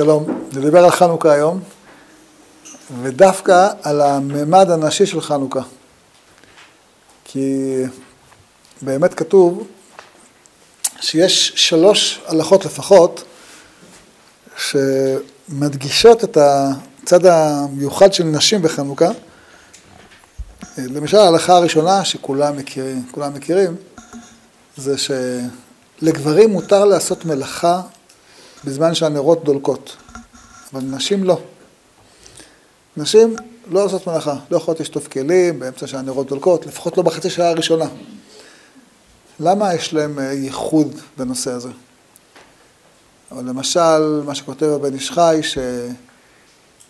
שלום, נדבר על חנוכה היום, ודווקא על הממד הנשי של חנוכה. כי באמת כתוב שיש 3 הלכות לפחות שמדגישות את הצד המיוחד של נשים בחנוכה. למשל, ההלכה הראשונה שכולם מכירים, זה שלגברים מותר לעשות מלאכה בזמן שהנרות דולקות, אבל נשים לא. נשים לא עושות מלאכה, לא יכולות לשטוף כלים באמצע שהנרות דולקות, לפחות לא בחצי שעה הראשונה. למה יש להם ייחוד בנושא הזה? אבל למשל, מה שכותב בן איש חי,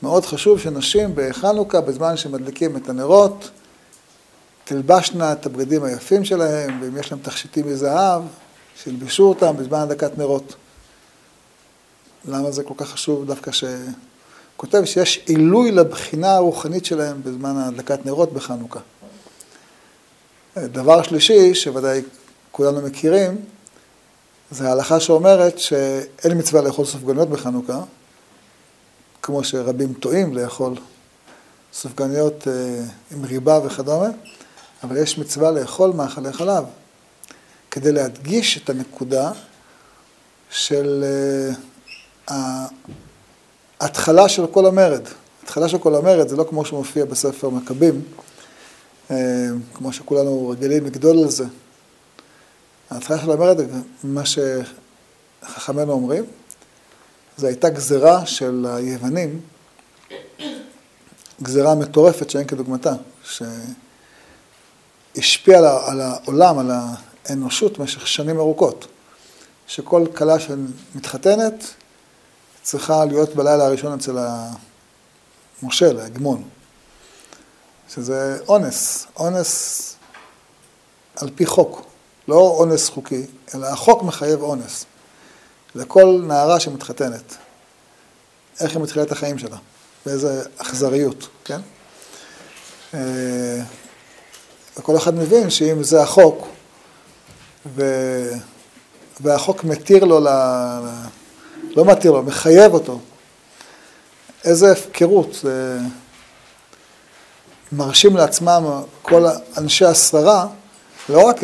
שמאוד חשוב שנשים בחנוכה, בזמן שמדליקים את הנרות, תלבשנה את הבגדים היפים שלהם, ואם יש להם תכשיטים מזהב, שילבשו אותם בזמן הדלקת נרות. למה זה כל כך חשוב? דווקא שכותב שיש עילוי לבחינה הרוחנית שלהם בזמן הדלקת נרות בחנוכה. דבר שלישי, שוודאי כולנו מכירים, זה ההלכה שאומרת שאין מצווה לאכול סופגניות בחנוכה, כמו שרבים טועים לאכול סופגניות עם ריבה וכדומה, אבל יש מצווה לאכול מאכלי חלב, כדי להדגיש את הנקודה של ההתחלה של כל המרד. התחלה של כל המרד זה לא כמו שמופיע בספר מקבים, כמו שכולנו רגילים לגדול על זה. ההתחלה של המרד, מה שחכמינו אומרים, זה הייתה גזרה של היוונים, גזרה מטורפת שאין כדוגמתה, שהשפיעה על העולם, על האנושות, במשך שנים ארוכות, שכל כלה שמתחתנת צריכה להיות בלילה הראשון אצל המושל, ההגמון. שזה אונס, אונס על פי חוק, לא אונס חוקי, אלא החוק מחייב אונס. לכל נערה שמתחתנת, איך היא מתחילה את החיים שלה, באיזה אכזריות, כן? וכל אחד מבין שאם זה החוק, והחוק מתיר לו, לא מתיר לו, מחייב אותו, איזה הפקרות, מרשים לעצמם כל אנשי השררה, לא רק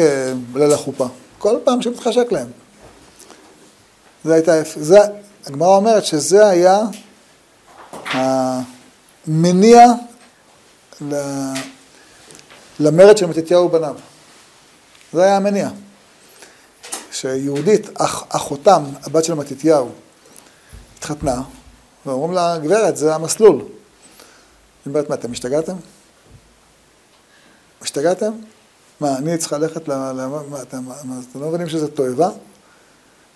בליל החופה, כל פעם שמתחשק להם. זה, הגמרא אומרת שזה היה המניע למרד של מתתיהו בניו. זה היה המניע. שיהודית, אחותם, הבת של מתתיהו, התחתנה, ואומרים לה, גברת, זה המסלול. היא אומרת, מה, אתם השתגעתם? השתגעתם? מה, אני צריכה ללכת אתם לא מבינים שזה תועבה?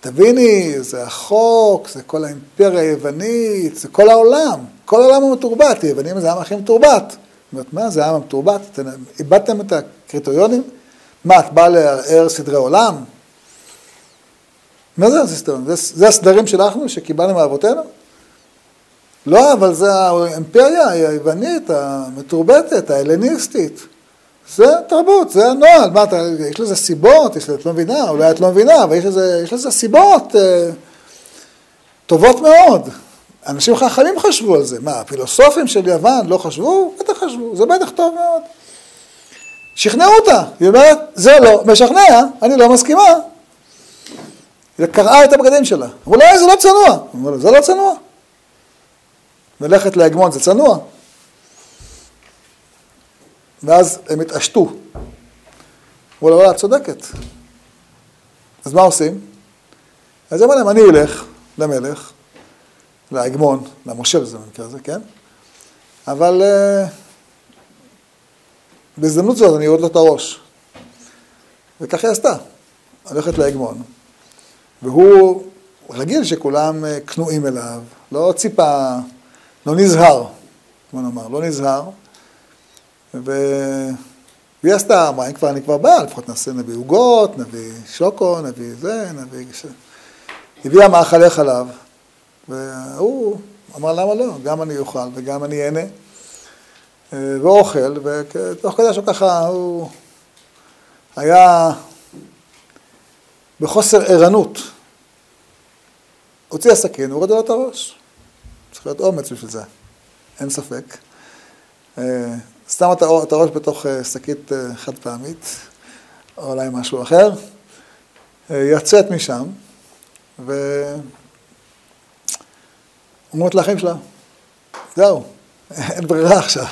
תביני, זה החוק, זה כל האימפריה היוונית, זה כל העולם. כל העולם הוא מטורבת, היוונים זה העם הכי מטורבת. אומרת, מה, זה העם המטורבת? איבדתם את הקריטריונים? מה, את באה לערער סדרי עולם? מה זה הסיסטרים? זה הסדרים שלנו שקיבלנו מאבותינו? לא, אבל זה האימפריה היוונית, המטורבטת, ההלניסטית. זה תרבות, זה הנועל. מה, יש לזה סיבות, את לא מבינה, אולי את לא מבינה, אבל יש לזה סיבות טובות מאוד. אנשים חכמים חשבו על זה. מה, הפילוסופים של יוון לא חשבו? בטח חשבו, זה בטח טוב מאוד. שכנעו אותה. היא אומרת, זה לא משכנע, אני לא מסכימה. היא קראה את הבגדים שלה. אולי זה לא צנוע. אמרו לו, זה לא צנוע. ולכת להגמון, זה צנוע. ואז הם התעשתו. אמרו לו, לא, את צודקת. אז מה עושים? אז אמרו להם, אני אלך למלך, להגמון, למושל זה במקרה הזה, כן? אבל בהזדמנות זאת אני אורד לו את הראש. וכך היא עשתה. הלכת להגמון. והוא רגיל שכולם קנועים אליו, לא ציפה, לא נזהר, כמו נאמר, לא נזהר. והיא עשתה, מה, אני כבר באה, לפחות נעשה נביא עוגות, נביא שוקו, נביא זה, נביא... הביאה מאכלי חלב, והוא אמר למה לא, גם אני אוכל וגם אני אהנה, ואוכל, ותוך כדי שככה הוא היה... בחוסר ערנות. הוציא הסכין, הורד לו את הראש. צריך להיות אומץ בשביל זה, אין ספק. סתם את הראש בתוך שקית חד פעמית, או אולי משהו אחר, יצאת משם, ואומרות לחיים שלה, זהו, אין ברירה עכשיו.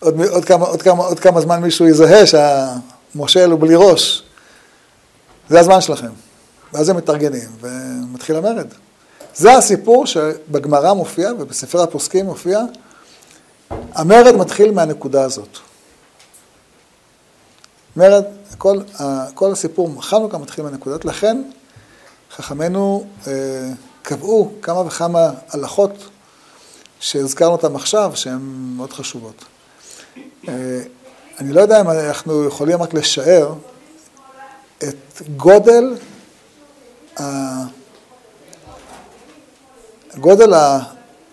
עוד כמה זמן מישהו יזהה שהמושל הוא בלי ראש. זה הזמן שלכם. ואז הם מתארגנים, ומתחיל המרד. זה הסיפור שבגמרא מופיע, ובספר הפוסקים מופיע, המרד מתחיל מהנקודה הזאת. מרד, כל הסיפור חנוכה מתחיל מהנקודות, לכן חכמינו קבעו כמה וכמה הלכות שהזכרנו אותן עכשיו, שהן מאוד חשובות. אני לא יודע אם אנחנו יכולים רק לשער את גודל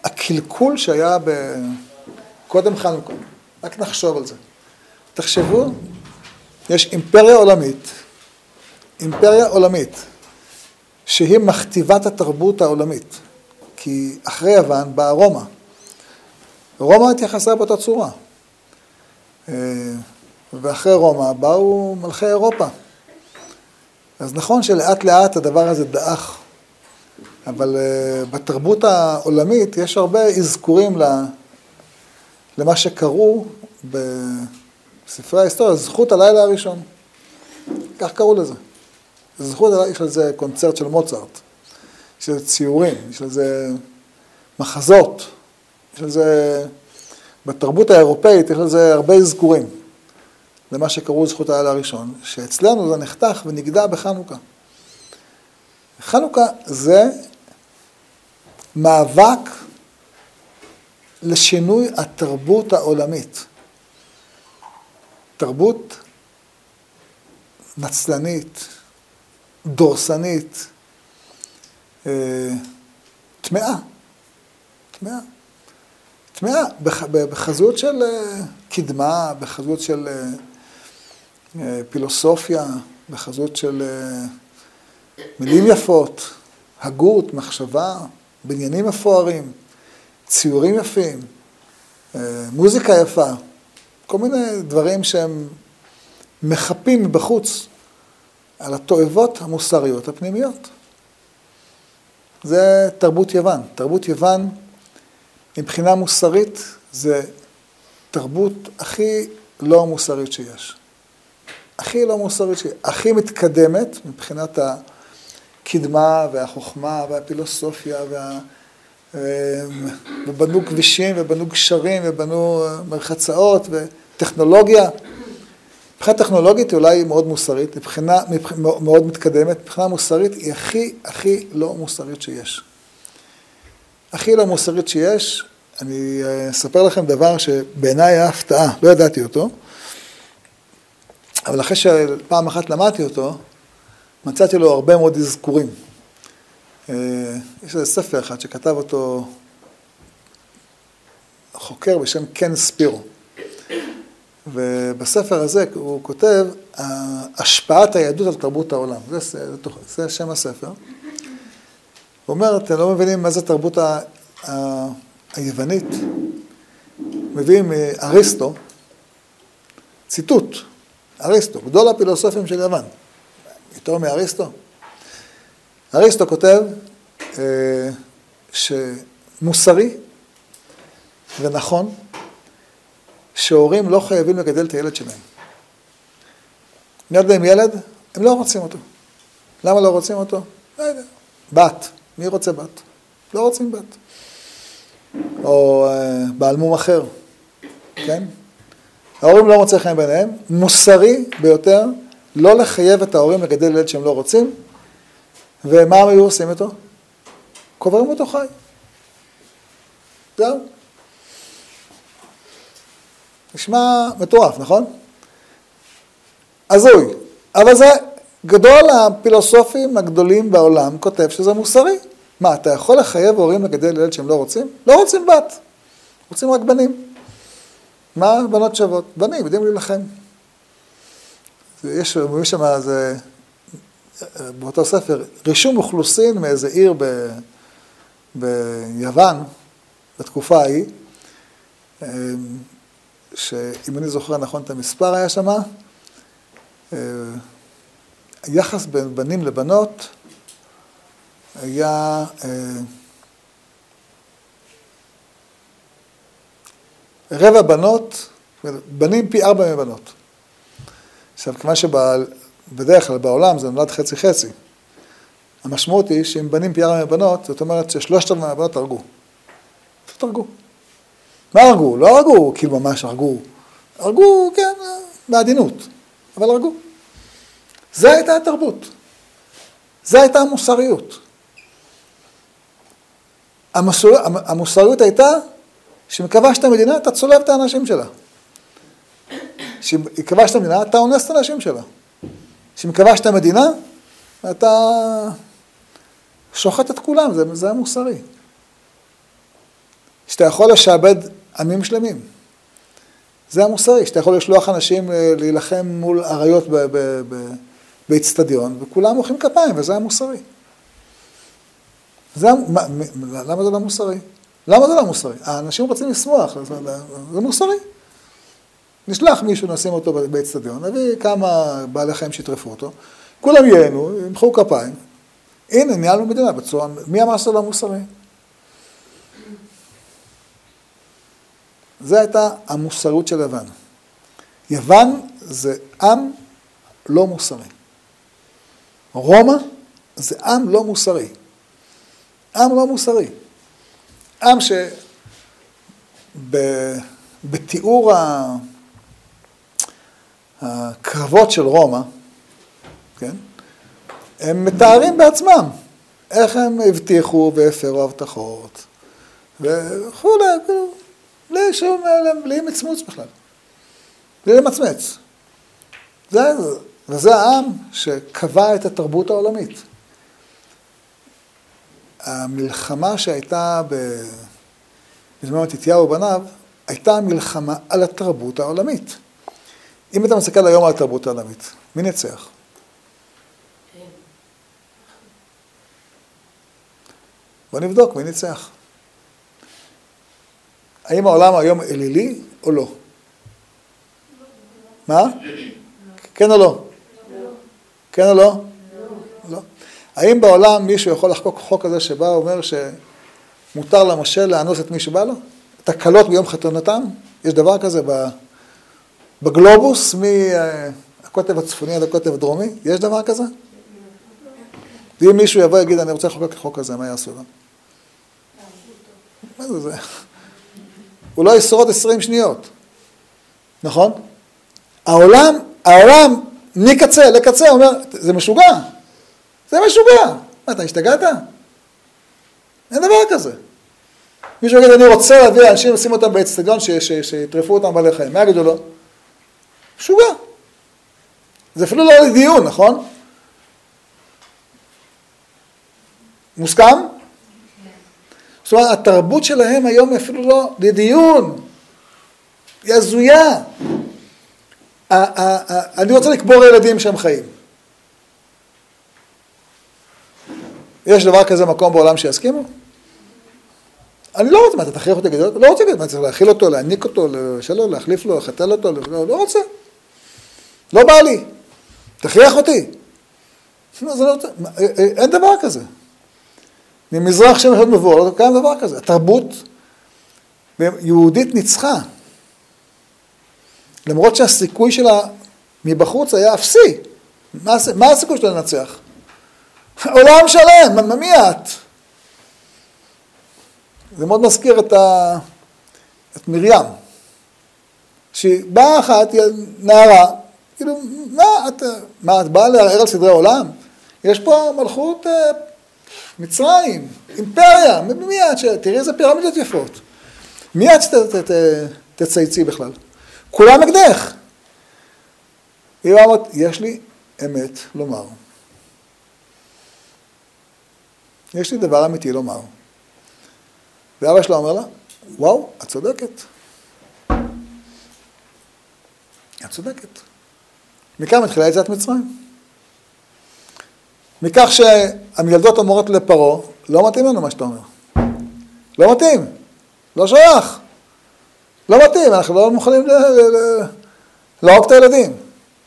הקלקול שהיה קודם חנוכה. רק נחשוב על זה. תחשבו, יש אימפריה עולמית, שהיא מכתיבת התרבות העולמית. כי אחרי יוון באה רומא. רומא התייחסה באותה צורה. ואחרי רומא באו מלכי אירופה. אז נכון שלאט לאט הדבר הזה דאח, אבל בתרבות העולמית יש הרבה אזכורים למה שקראו בספרי ההיסטוריה, זכות הלילה הראשון. כך קראו לזה. זכות הלילה, יש לזה קונצרט של מוצרט, יש לזה ציורים, יש לזה מחזות, יש לזה, בתרבות האירופאית יש לזה הרבה אזכורים. למה שקראו זכות הלילה הראשון, שאצלנו זה נחתך ונגדע בחנוכה. חנוכה זה מאבק לשינוי התרבות העולמית. תרבות נצלנית, דורסנית, טמאה, בחזות של קדמה, בחזות של פילוסופיה, בחזות של מילים יפות, הגות, מחשבה, בניינים מפוארים, ציורים יפים, מוזיקה יפה, כל מיני דברים שהם מחפים בחוץ על התועבות המוסריות הפנימיות. זה תרבות יוון. תרבות יוון מבחינה מוסרית זה תרבות הכי לא מוסרית שיש. הכי לא מוסרית שיש. הכי מתקדמת מבחינת הקדמה והחוכמה והפילוסופיה ובנו כבישים ובנו גשרים ובנו מרחצאות וטכנולוגיה. מבחינה טכנולוגית היא אולי מאוד מוסרית, מבחינה מאוד מתקדמת, מבחינה מוסרית היא הכי לא מוסרית שיש. הכי לא מוסרית שיש, אני אספר לכם דבר שבעיניי היה הפתעה, לא ידעתי אותו, אבל אחרי שפעם אחת למדתי אותו, מצאתי לו הרבה מאוד אזכורים. יש איזה ספר אחד שכתב אותו חוקר בשם קן ספירו. ובספר הזה הוא כותב, השפעת היהדות על תרבות העולם. זה שם הספר. הוא אומר, אתם לא מבינים מה זה תרבות היוונית. מביאים אריסטו, ציטוט, אריסטו, גדול הפילוסופים של יוון. יותר מאריסטו. אריסטו כותב שמוסרי ונכון שהורים לא חייבים לגדל את הילד שלהם. נולד להם ילד, הם לא רוצים אותו. למה לא רוצים אותו? לא יודע. בת, מי רוצה בת? לא רוצים בת. או בעל מום אחר, כן? ההורים לא רוצים חיים ביניהם. מוסרי ביותר לא לחייב את ההורים לגדל ילד שהם לא רוצים, ומה הם היו עושים איתו? קוברים אותו חי. זהו. נשמע מטורף, נכון? הזוי. אבל זה גדול הפילוסופים הגדולים בעולם כותב שזה מוסרי. מה, אתה יכול לחייב הורים לגדל ילד שהם לא רוצים? לא רוצים בת. רוצים רק בנים. מה בנות שוות? בנים, יודעים להילחם. יש שם איזה, באותו ספר, רישום אוכלוסין מאיזה עיר ביוון, בתקופה ההיא, שאם אני זוכר נכון את המספר היה שמה, היחס בין בנים לבנות היה 1/4 בנות, בנים פי 4 מבנות. עכשיו, כמה שבדרך כלל בעולם זה נולד חצי חצי, המשמעות היא שאם בנים פי 4 מבנות, זאת אומרת ש3/4 מהבנות הרגו. זאת הרגו. מה הרגו? לא הרגו, כי ממש הרגו. הרגו, כן, בעדינות, אבל הרגו. זו הייתה התרבות. זו הייתה המוסריות. המוסריות הייתה שמכבשת המדינה, אתה צולב את האנשים שלה. שמכבשת המדינה, אתה אונס את האנשים שלה. שמכבשת המדינה, אתה שוחט את כולם, זה המוסרי. שאתה יכול לשעבד עמים שלמים. זה המוסרי, שאתה יכול לשלוח אנשים להילחם מול עריות באצטדיון, וכולם מוחאים כפיים, וזה המוסרי. למה זה לא מוסרי? למה זה לא מוסרי? האנשים רוצים לשמוח, זה מוסרי. נשלח מישהו, נשים אותו באצטדיון, נביא כמה בעלי חיים שיטרפו אותו, כולם ייהנו, ימחאו כפיים. הנה, ניהלנו מדינה בצורה, מי אמר שזה לא מוסרי? זו הייתה המוסריות של יוון. יוון זה עם לא מוסרי. רומא זה עם לא מוסרי. עם לא מוסרי. עם שבתיאור הקרבות של רומא, כן? הם מתארים בעצמם איך הם הבטיחו והפרו הבטחות וכולי, בלי שום, בלי מצמוץ בכלל, בלי למצמץ. וזה העם שקבע את התרבות העולמית. המלחמה שהייתה בזמן מתתיהו ובניו, הייתה מלחמה על התרבות העולמית. אם אתה מסתכל היום על התרבות העולמית, מי נצח? בוא נבדוק מי נצח. האם העולם היום אלילי או לא? מה? כן או לא? כן או לא? לא. האם בעולם מישהו יכול לחקוק חוק כזה שבא ואומר שמותר למשה לאנוס את מי שבא לו? תקלות ביום חתונתם? יש דבר כזה בגלובוס, מהקוטב הצפוני עד הקוטב הדרומי? יש דבר כזה? ואם מישהו יבוא ויגיד, אני רוצה לחקוק חוק כזה, מה יעשו לו? מה זה זה? הוא לא ישרוד 20 שניות, נכון? העולם מקצה לקצה אומר, זה משוגע, זה משוגע. מה, אתה השתגעת? אין דבר כזה. מישהו יגיד, אני רוצה להביא אנשים, לשים אותם באצטדיון שיטרפו אותם בעלי חיים. מה יגידו לו? משוגע. זה אפילו לא לדיון, נכון? מוסכם? זאת אומרת, התרבות שלהם היום אפילו לא לדיון. היא הזויה. אני רוצה לקבור ילדים שהם חיים. יש דבר כזה מקום בעולם שיסכימו? אני לא רוצה, מה, אתה תכריח אותי גדול? לא רוצה גדול, מה, צריך להאכיל אותו, להעניק אותו, שלא, להחליף לו, לחתל אותו, לא רוצה. לא בא לי. תכריח אותי. אין דבר כזה. ממזרח שם אחד מבוא, לא קיים דבר כזה. התרבות יהודית ניצחה. למרות שהסיכוי שלה מבחוץ היה אפסי. מה הסיכוי שלה לנצח? עולם שלם, מי את? זה מאוד מזכיר את מרים. שבאה אחת, היא נערה, כאילו, מה את באה לערער על סדרי העולם? יש פה מלכות מצרים, אימפריה, מיד שתראי איזה פירמידות יפות. מיד שתצייצי בכלל. כולם נגדך. היא אומרת, יש לי אמת לומר. יש לי דבר אמיתי לומר. ואבא שלה אומר לה, וואו, את צודקת. את צודקת. מכאן מתחילה יציאת מצרים. מכך שהמילדות אומרות לפרעה, לא מתאים לנו מה שאתה אומר. לא מתאים, לא שייך, לא מתאים, אנחנו לא מוכנים להרוג את הילדים,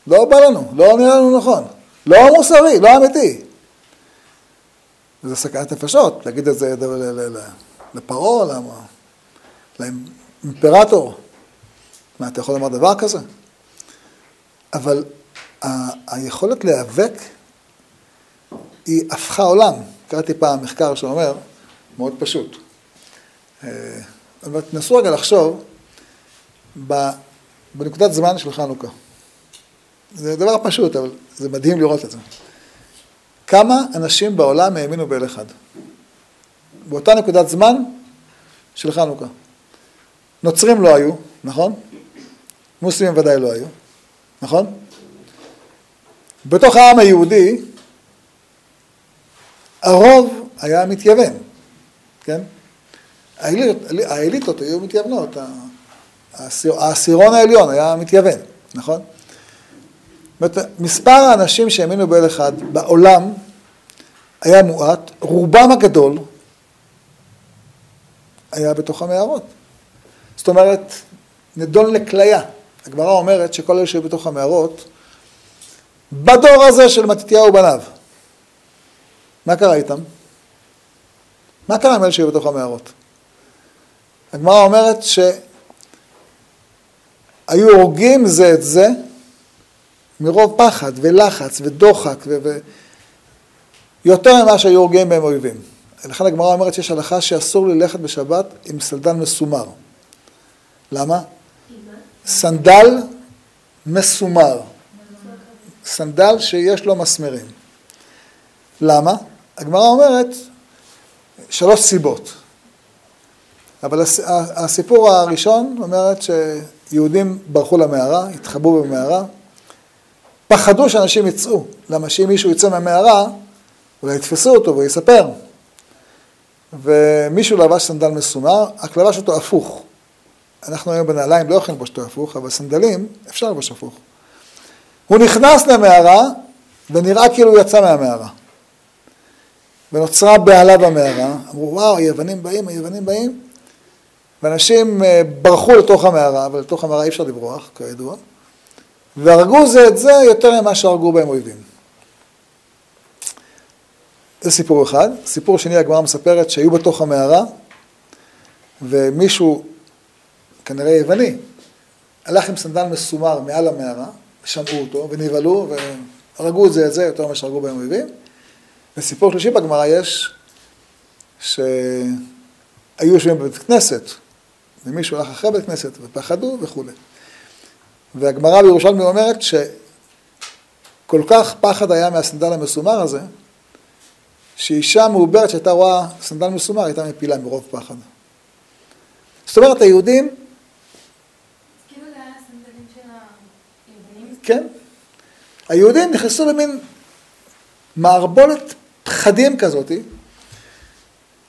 לא בא לנו, לא נראה לנו נכון, לא מוסרי, לא אמיתי. זה סכנת נפשות, להגיד את זה לפרעה, לאימפרטור, מה, אתה יכול לומר דבר כזה? אבל היכולת להיאבק היא הפכה עולם. קראתי פעם מחקר שאומר, מאוד פשוט. אבל תנסו רגע לחשוב בנקודת זמן של חנוכה. זה דבר פשוט, אבל זה מדהים לראות את זה. כמה אנשים בעולם האמינו באל אחד? באותה נקודת זמן של חנוכה. נוצרים לא היו, נכון? מוסלמים ודאי לא היו, נכון? בתוך העם היהודי, הרוב היה מתייוון, כן? האליטות היו מתייוונות, העשירון העליון היה מתייוון, נכון? מספר האנשים שהאמינו באל אחד בעולם היה מועט, רובם הגדול היה בתוך המערות. זאת אומרת, נדון לכליה. הגמרא אומרת שכל אלה שהיו בתוך המערות, בדור הזה של מתתיהו ובניו, מה קרה איתם? מה קרה עם אלה שהיו בתוך המערות? הגמרא אומרת שהיו הורגים זה את זה, מרוב פחד ולחץ ודוחק יותר ממה שהיו הורגים בהם אויבים. לכן הגמרא אומרת שיש הלכה שאסור ללכת בשבת עם סנדל מסומר. למה? סנדל מסומר. סנדל שיש לו מסמרים. למה? הגמרא אומרת 3 סיבות. אבל הסיפור הראשון אומרת שיהודים ברחו למערה, התחבאו במערה, פחדו שאנשים יצאו, למה שאם מישהו יצא מהמערה, אולי יתפסו אותו ויספר. ומישהו לבש סנדל מסומר, רק לבש אותו הפוך. אנחנו היום בנעליים לא יכולים לבוש אותו הפוך, אבל סנדלים אפשר לבוש הפוך. הוא נכנס למערה ונראה כאילו הוא יצא מהמערה. ונוצרה בהלה במערה, אמרו וואו, היוונים באים, ואנשים ברחו לתוך המערה, אבל לתוך המערה אי אפשר לברוח, כידוע. והרגו זה את זה יותר ממה שהרגו בהם אויבים. זה סיפור אחד. סיפור שני, הגמרא מספרת שהיו בתוך המערה, ומישהו, כנראה יווני, הלך עם סנדל מסומר מעל המערה, שמעו אותו ונבהלו, והרגו זה את זה יותר ממה שהרגו בהם אויבים. וסיפור שלישי בגמרא יש, שהיו יושבים בבית כנסת, ומישהו הלך אחרי בית כנסת ופחדו וכו'. והגמרא בירושלמי אומרת שכל כך פחד היה מהסנדל המסומר הזה, שאישה מעוברת שהייתה רואה סנדל מסומר, הייתה מפילה מרוב פחד. זאת אומרת, היהודים... כאילו זה היה הסנדלים של היהודים? כן. היהודים נכנסו למין מערבולת פחדים כזאת,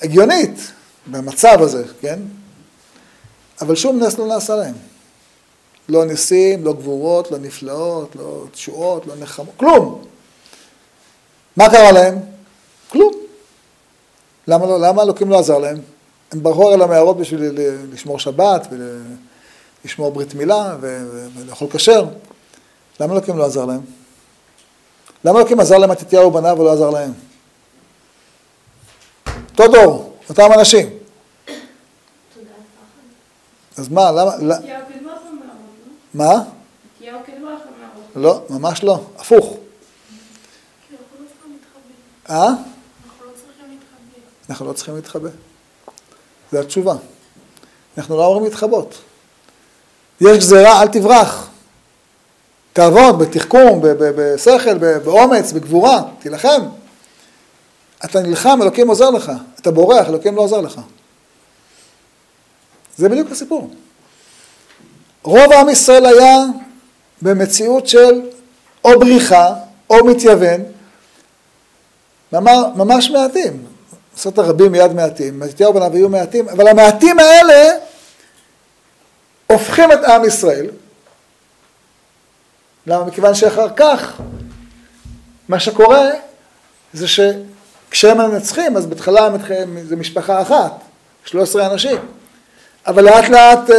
הגיונית, במצב הזה, כן? אבל שום נס לא נעשה להם. לא ניסים, לא גבורות, לא נפלאות, לא תשועות, לא נחמות, כלום. מה קרה להם? כלום. למה אלוקים לא עזר להם? הם ברחו אל המערות בשביל לשמור שבת, ולשמור ברית מילה, ולאכול כשר. למה אלוקים לא עזר להם? למה אלוקים עזר להם מתתיהו ובניו ולא עזר להם? אותו דור, אותם אנשים. אז מה, למה... מה? לא, ממש לא, הפוך. אנחנו לא צריכים להתחבא. זו התשובה. אנחנו לא אומרים להתחבות. יש גזירה, אל תברח. תעבוד בתחכום, בשכל, באומץ, בגבורה, תילחם. אתה נלחם, אלוקים עוזר לך. אתה בורח, אלוקים לא עוזר לך. זה בדיוק הסיפור. רוב עם ישראל היה במציאות של או בריחה או מתייוון, ממש מעטים. עשרת הרבים מיד מעטים, מתתיהו ובניו היו מעטים, אבל המעטים האלה הופכים את עם ישראל. למה? מכיוון שאחר כך מה שקורה זה שכשהם מנצחים, אז בהתחלה זה משפחה אחת, 13 אנשים. אבל לאט לאט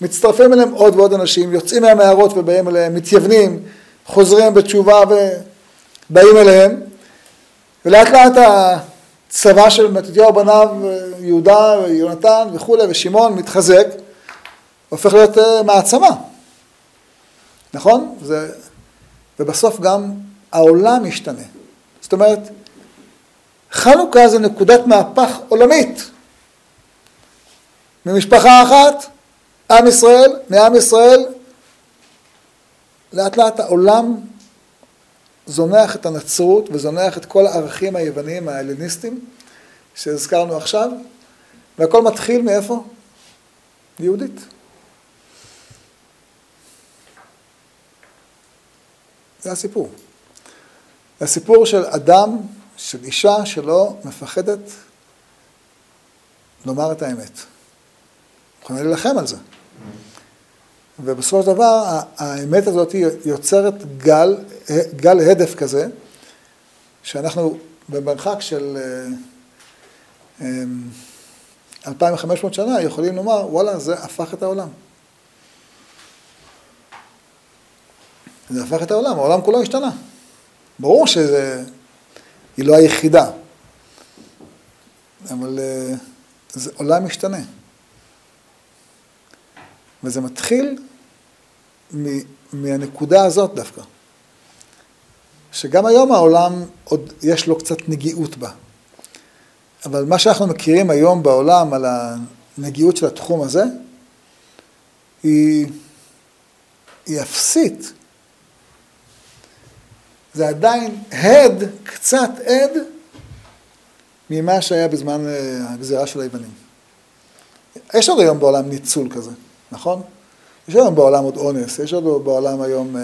מצטרפים אליהם עוד ועוד אנשים, יוצאים מהמערות ובאים אליהם, מתייוונים, חוזרים בתשובה ובאים אליהם. ולאט לאט הצבא של מתתיהו בניו, יהודה ויונתן וכו' ושמעון מתחזק, הופך להיות מעצמה. נכון? ובסוף גם העולם משתנה. זאת אומרת, חנוכה זה נקודת מהפך עולמית. ממשפחה אחת, עם ישראל, מעם ישראל, לאט לאט העולם זונח את הנצרות וזונח את כל הערכים היווניים ההלניסטיים שהזכרנו עכשיו, והכל מתחיל מאיפה? יהודית. זה הסיפור. הסיפור של אדם, של אישה שלא מפחדת לומר את האמת. יכולה ללחם על זה. ובסופו של דבר, האמת הזאת יוצרת גל הדף כזה, שאנחנו במרחק של 2500 שנה יכולים לומר, וואלה, זה הפך את העולם. זה הפך את העולם, העולם כולו השתנה. ברור שזה, היא לא היחידה, אבל זה עולם משתנה. וזה מתחיל מהנקודה הזאת דווקא. שגם היום העולם עוד יש לו קצת נגיעות בה. אבל מה שאנחנו מכירים היום בעולם על הנגיעות של התחום הזה, היא אפסית. זה עדיין קצת עד ממה שהיה בזמן הגזירה של היוונים. יש עוד היום בעולם ניצול כזה, נכון? יש עוד בעולם עוד אונס, יש עוד בעולם היום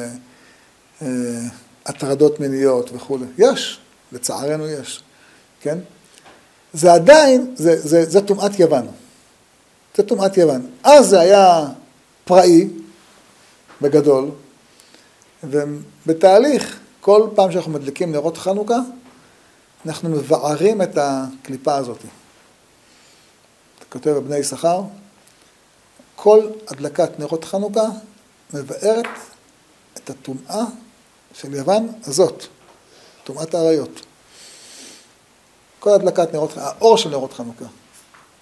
הטרדות מיניות וכו'. יש, לצערנו יש, כן? זה עדיין, זה תומעת יוון. זה תומעת יוון. אז זה היה פראי בגדול, ובתהליך, כל פעם שאנחנו מדליקים נרות חנוכה, אנחנו מבערים את הקליפה הזאת. כותב בבני יששכר, כל הדלקת נרות חנוכה מבארת את הטומאה של יוון הזאת, טומאת העריות. כל הדלקת נרות, האור של נרות חנוכה,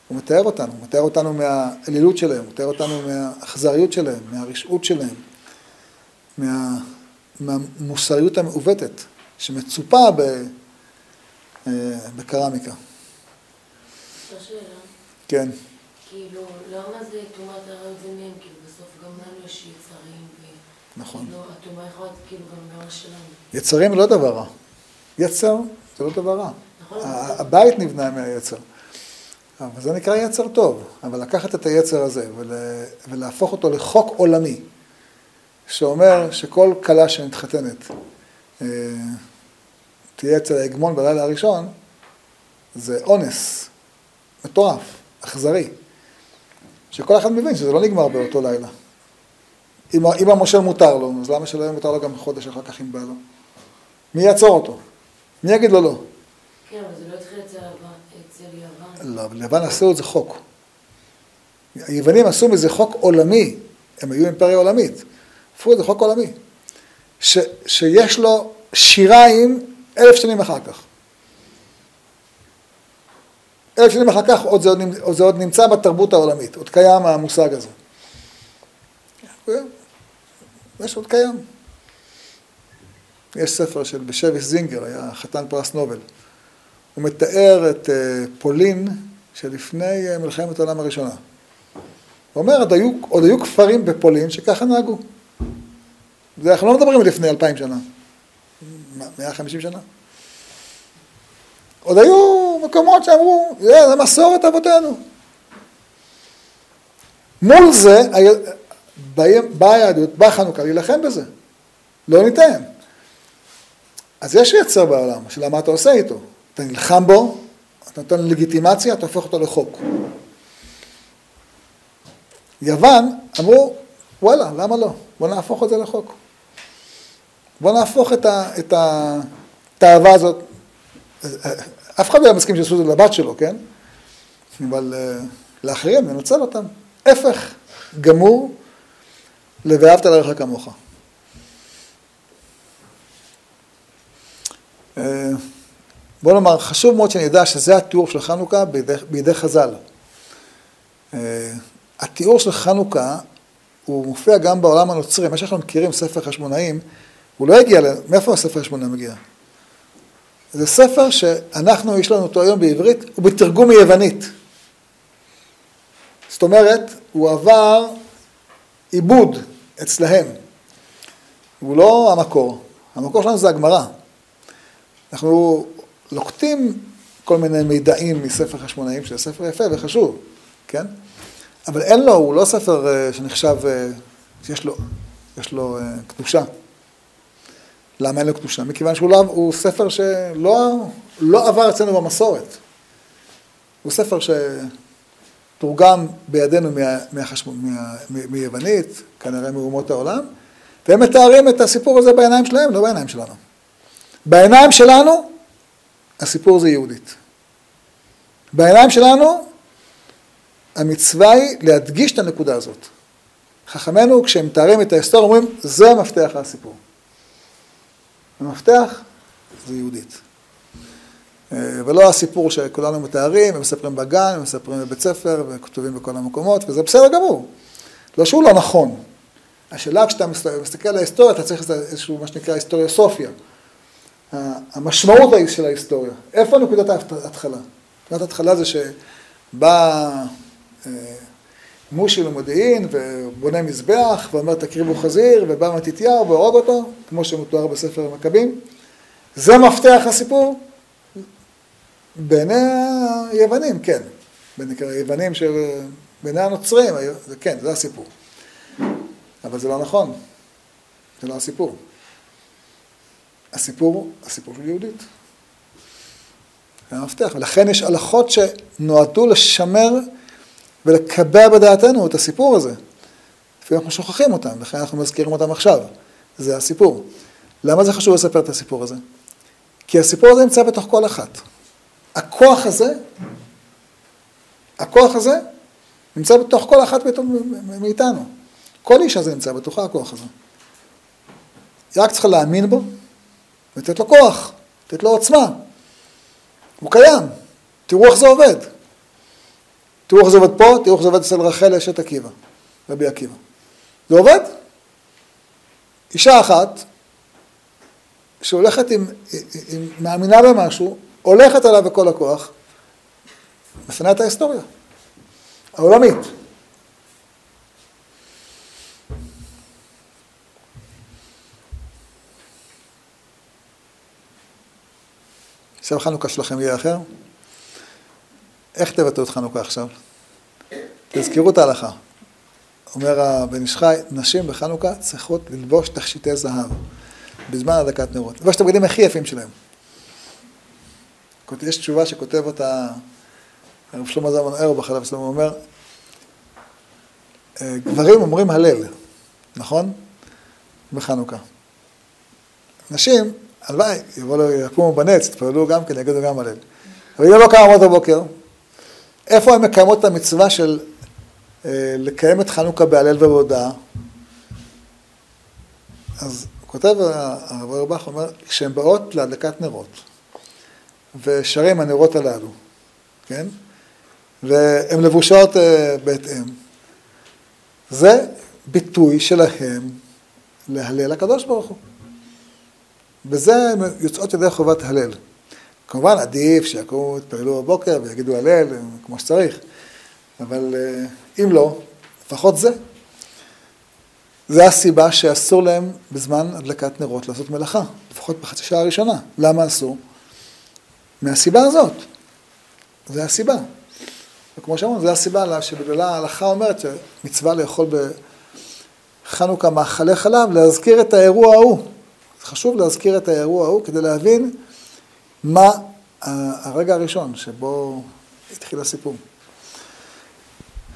הוא מתאר אותנו, הוא מתאר אותנו מהאלילות שלהם, הוא מתאר אותנו מהאכזריות שלהם, מהרשעות שלהם, מהמוסריות המעוותת שמצופה בקרמיקה. כן. כאילו, למה זה תאומת הרעיון זה מהם? כאילו, בסוף גם לנו יש יצרים. נכון. התאומה יכולה, כאילו, גם נראה שלנו. יצרים לא דבר רע. יצר זה לא דבר רע. נכון. הבית נבנה מהיצר. אבל זה נקרא יצר טוב. אבל לקחת את היצר הזה ולהפוך אותו לחוק עולמי, שאומר שכל קלה שמתחתנת תהיה אצל ההגמון בלילה הראשון, זה אונס, מטורף, אכזרי, שכל אחד מבין שזה לא נגמר באותו לילה. אם המושל מותר לו, אז למה שלא מותר לו גם חודש אחר כך אם בא לו? מי יעצור אותו? מי יגיד לו לא? כן, אבל זה לא התחיל אצל יוון. לא, אבל יוון עשו את זה חוק. היוונים עשו מזה חוק עולמי, הם היו אימפריה עולמית. זה חוק עולמי, שיש לו שיריים 1000 שנים אחר כך. 1000 שנים אחר כך זה עוד נמצא בתרבות העולמית, עוד קיים המושג הזה. יש עוד קיים. יש ספר של בשביס זינגר, היה חתן פרס נובל. הוא מתאר את פולין שלפני מלחמת העולם הראשונה. הוא אומר, עוד היו כפרים בפולין שככה נהגו. אנחנו לא מדברים לפני 2000 שנה, 150 שנה. עוד היו מקומות שאמרו, זה מסורת אבותינו. מול זה, באה היהדות, באה חנוכה, להילחם בזה. לא ניתן. אז יש יצר בעולם, שאלה מה אתה עושה איתו. אתה נלחם בו, אתה נותן לגיטימציה, אתה הופך אותו לחוק. יוון אמרו, וואלה, למה לא? בוא נהפוך את זה לחוק. בוא נהפוך את התאווה הזאת. אף אחד לא מסכים שעשו את זה לבת שלו, כן? אבל לאחרים, לנצל אותם. הפך גמור ל"ואהבת לרעך כמוך". בוא נאמר, חשוב מאוד שנדע שזה התיאור של חנוכה בידי חז"ל. התיאור של חנוכה הוא מופיע גם בעולם הנוצרי. מה שאנחנו מכירים, ספר חשמונאים, הוא לא הגיע, מאיפה הספר חשמונאים מגיע? זה ספר שאנחנו, יש לנו אותו היום בעברית, הוא בתרגום מיוונית. זאת אומרת, הוא עבר עיבוד אצלהם. הוא לא המקור. המקור שלנו זה הגמרא. אנחנו לוקטים כל מיני מידעים מספר חשמונאים, שזה ספר יפה וחשוב, כן? אבל אין לו, הוא לא ספר שנחשב, יש לו קדושה. למה אין לו קדושה? מכיוון שהוא ספר שלא עבר אצלנו במסורת. הוא ספר שתורגם בידינו מיוונית, כנראה מאומות העולם, והם מתארים את הסיפור הזה בעיניים שלהם, לא בעיניים שלנו. בעיניים שלנו, הסיפור זה יהודית. בעיניים שלנו, המצווה היא להדגיש את הנקודה הזאת. חכמינו, כשהם מתארים את ההיסטוריה, אומרים, זה המפתח לסיפור. המפתח זה יהודית. ולא הסיפור שכולנו מתארים, הם מספרים בגן, הם מספרים בבית ספר, וכותבים בכל המקומות, וזה בסדר גמור. לא שהוא לא נכון. השאלה, כשאתה מסתכל על ההיסטוריה, אתה צריך איזשהו, מה שנקרא, היסטוריה סופיה. המשמעות של ההיסטוריה. איפה נקודת ההתחלה? נקודת ההתחלה זה שבא מושי למודיעין ובונה מזבח ואומר תקריבו חזיר ובא מתתיהו והורג אותו, כמו שמתואר בספר המכבים. זה מפתח הסיפור? בעיני היוונים, כן. בעיני הנוצרים, כן, זה הסיפור. אבל זה לא נכון. זה לא הסיפור. הסיפור של יהודית. זה המפתח. ולכן יש הלכות שנועדו לשמר ולקבע בדעתנו את הסיפור הזה. לפעמים אנחנו שוכחים אותם, לכן אנחנו מזכירים אותם עכשיו. זה הסיפור. למה זה חשוב לספר את הסיפור הזה? כי הסיפור הזה נמצא בתוך כל אחת. הכוח הזה נמצא בתוך כל אחת מאיתנו. כל איש הזה נמצא בתוכה, הכוח הזה. רק צריך להאמין בו, לתת לו כוח, לתת לו עוצמה. הוא קיים. תראו איך זה עובד. תראו איך זה עובד פה, תראו איך זה עובד אצל רחל אשת עקיבא, רבי עקיבא. זה עובד? אישה אחת, שהולכת עם מאמינה במשהו, הולכת עליו בכל הכוח, מפנה את ההיסטוריה העולמית. עכשיו חנוכה שלכם יהיה אחר. איך תבטאו את חנוכה עכשיו? תזכירו את ההלכה. אומר בן איש חי, נשים בחנוכה צריכות ללבוש תכשיטי זהב בזמן הדלקת נרות. לבוש את הבגדים הכי יפים שלהם. יש תשובה שכותב אותה הרב שלמה זלמן אוירבך, עליו השלום, הוא אומר, גברים אומרים הלל, נכון? בחנוכה. נשים, הלוואי, יקומו בנץ, תפעלו גם כן, יגידו גם הלל. אבל אם לא קמות הבוקר, איפה הם מקיימות את המצווה של לקיים את חנוכה בהלל ובהודעה? אז כותב הרב אוירבך, אומר, כשהן באות להדלקת נרות, ושרים הנרות הללו, כן? והן לבושות בהתאם. זה ביטוי שלהם להלל הקדוש ברוך הוא. בזה הן יוצאות ידי חובת הלל. כמובן עדיף שיקומו, יתפללו בבוקר ויגידו הלל כמו שצריך, אבל אם לא, לפחות זה. זה הסיבה שאסור להם בזמן הדלקת נרות לעשות מלאכה, לפחות בחצי שעה הראשונה. למה אסור? מהסיבה הזאת. זו הסיבה. וכמו שאמרנו, זו הסיבה שבגללה ההלכה אומרת שמצווה לאכול בחנוכה מאכלי חלב, להזכיר את האירוע ההוא. חשוב להזכיר את האירוע ההוא כדי להבין מה הרגע הראשון שבו התחיל הסיפור.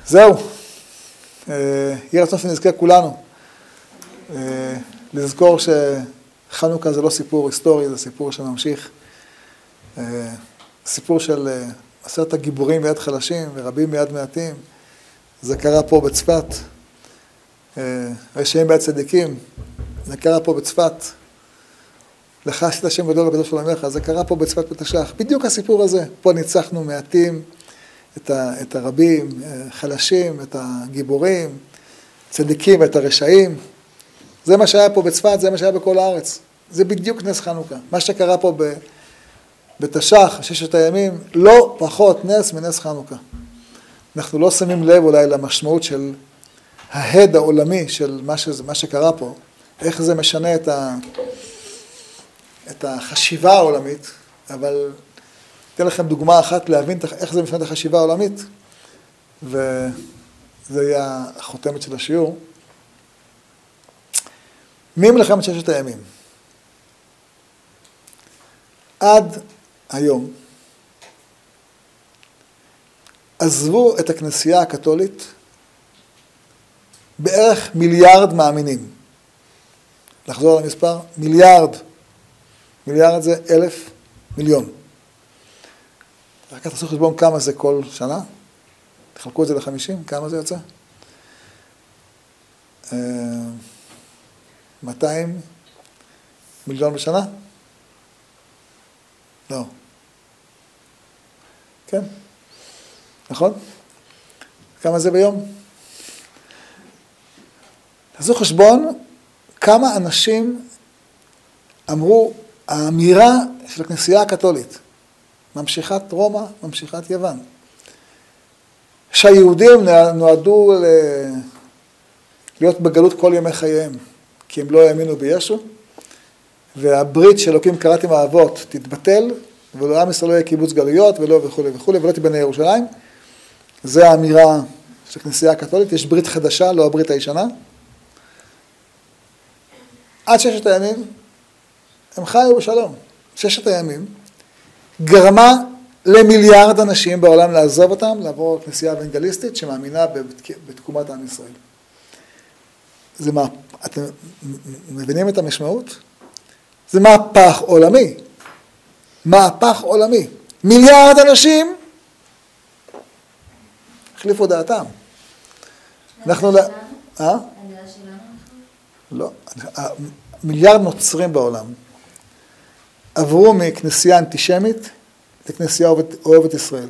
זהו. יהיה רצון שנזכר כולנו. לזכור שחנוכה זה לא סיפור היסטורי, זה סיפור שממשיך. סיפור של עשרת הגיבורים ביד חלשים ורבים ביד מעטים, זה קרה פה בצפת. רשעים ביד צדיקים, זה קרה פה בצפת. לך עשית השם גדול וקדוש עולמך, זה קרה פה בצפת בתש"ח. בדיוק הסיפור הזה, פה ניצחנו מעטים, את הרבים, חלשים, את הגיבורים, צדיקים, את הרשעים. זה מה שהיה פה בצפת, זה מה שהיה בכל הארץ. זה בדיוק נס חנוכה. מה שקרה פה בתש"ח, ששת הימים, לא פחות נס מנס חנוכה. אנחנו לא שמים לב אולי למשמעות של ההד העולמי של מה שקרה פה, איך זה משנה את החשיבה העולמית, אבל אתן לכם דוגמה אחת להבין איך זה משנה את החשיבה העולמית, וזה יהיה החותמת של השיעור. ממלחמת ששת הימים עד היום עזבו את הכנסייה הקתולית בערך 1 מיליארד מאמינים. לחזור על המספר, 1 מיליארד. 1 מיליארד זה 1,000 מיליון. רק תעשו חשבון כמה זה כל שנה. תחלקו את זה ל50, כמה זה יוצא? 200 מיליון בשנה? לא. כן? נכון? כמה זה ביום? תעשו חשבון כמה אנשים אמרו, האמירה של הכנסייה הקתולית, ממשיכת רומא, ממשיכת יוון, שהיהודים נועדו להיות בגלות כל ימי חייהם, כי הם לא יאמינו בישו, והברית שאלוקים קראת עם האבות תתבטל, ולא עם ישראל לא יהיה קיבוץ גלויות, ולא וכו' וכו', ולא תיבנה ירושלים. זו האמירה של הכנסייה הקתולית, יש ברית חדשה, לא הברית הישנה. עד ששת הימים, הם חיו בשלום. ששת הימים גרמה ל1 מיליארד אנשים בעולם לעזוב אותם, לעבור לכנסייה אוונגליסטית שמאמינה בתקומת עם ישראל. זה מה, אתם מבינים את המשמעות? זה מהפך עולמי. מהפך עולמי. 1 מיליארד אנשים החליפו דעתם. אנחנו לא... אה? לא, 1 מיליארד נוצרים בעולם עברו מכנסייה אנטישמית לכנסייה אוהבת ישראל.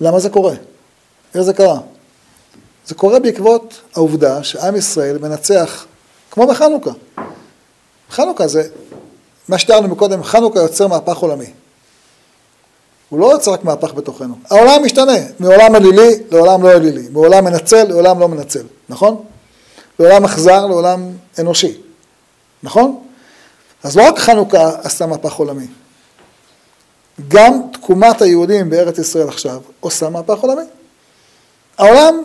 למה זה קורה? איך זה קרה? זה קורה בעקבות העובדה שעם ישראל מנצח כמו בחנוכה. חנוכה זה, מה שתיארנו מקודם, חנוכה יוצר מהפך עולמי. הוא לא יוצר רק מהפך בתוכנו. העולם משתנה, מעולם אלילי לעולם לא אלילי, מעולם מנצל לעולם לא מנצל, נכון? לעולם אכזר, לעולם אנושי. נכון? אז לא רק חנוכה עשה מהפך עולמי. גם תקומת היהודים בארץ ישראל עכשיו עושה מהפך עולמי. העולם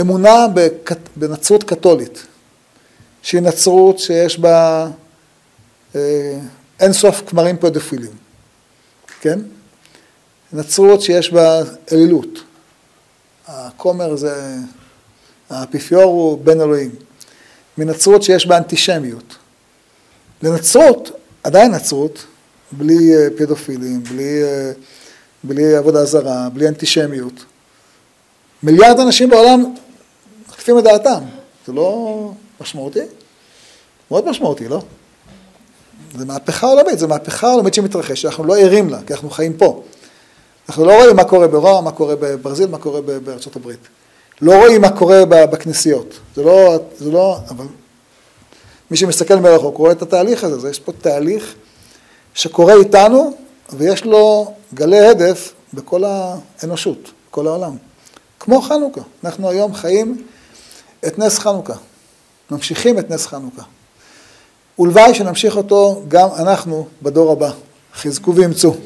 אמונה בנצרות קתולית, שהיא נצרות שיש בה אינסוף כמרים פדופילים. כן? נצרות שיש בה אלילות. הכומר זה, האפיפיור הוא בן אלוהים. מנצרות שיש בה אנטישמיות. לנצרות, עדיין נצרות, בלי פדופילים, בלי עבודה זרה, בלי אנטישמיות. 1 מיליארד אנשים בעולם חטפים את דעתם. זה לא משמעותי? מאוד משמעותי, לא? זה מהפכה עולמית, זה מהפכה עולמית שמתרחש, שאנחנו לא ערים לה, כי אנחנו חיים פה. אנחנו לא רואים מה קורה ברומא, מה קורה בברזיל, מה קורה בארצות הברית. לא רואים מה קורה בכנסיות. זה לא, אבל מי שמסתכל מרחוק רואה את התהליך הזה. יש פה תהליך שקורה איתנו, ויש לו גלי הדף בכל האנושות, בכל העולם. כמו חנוכה. אנחנו היום חיים את נס חנוכה. ממשיכים את נס חנוכה. ולוואי שנמשיך אותו גם אנחנו בדור הבא. חזקו ואמצו.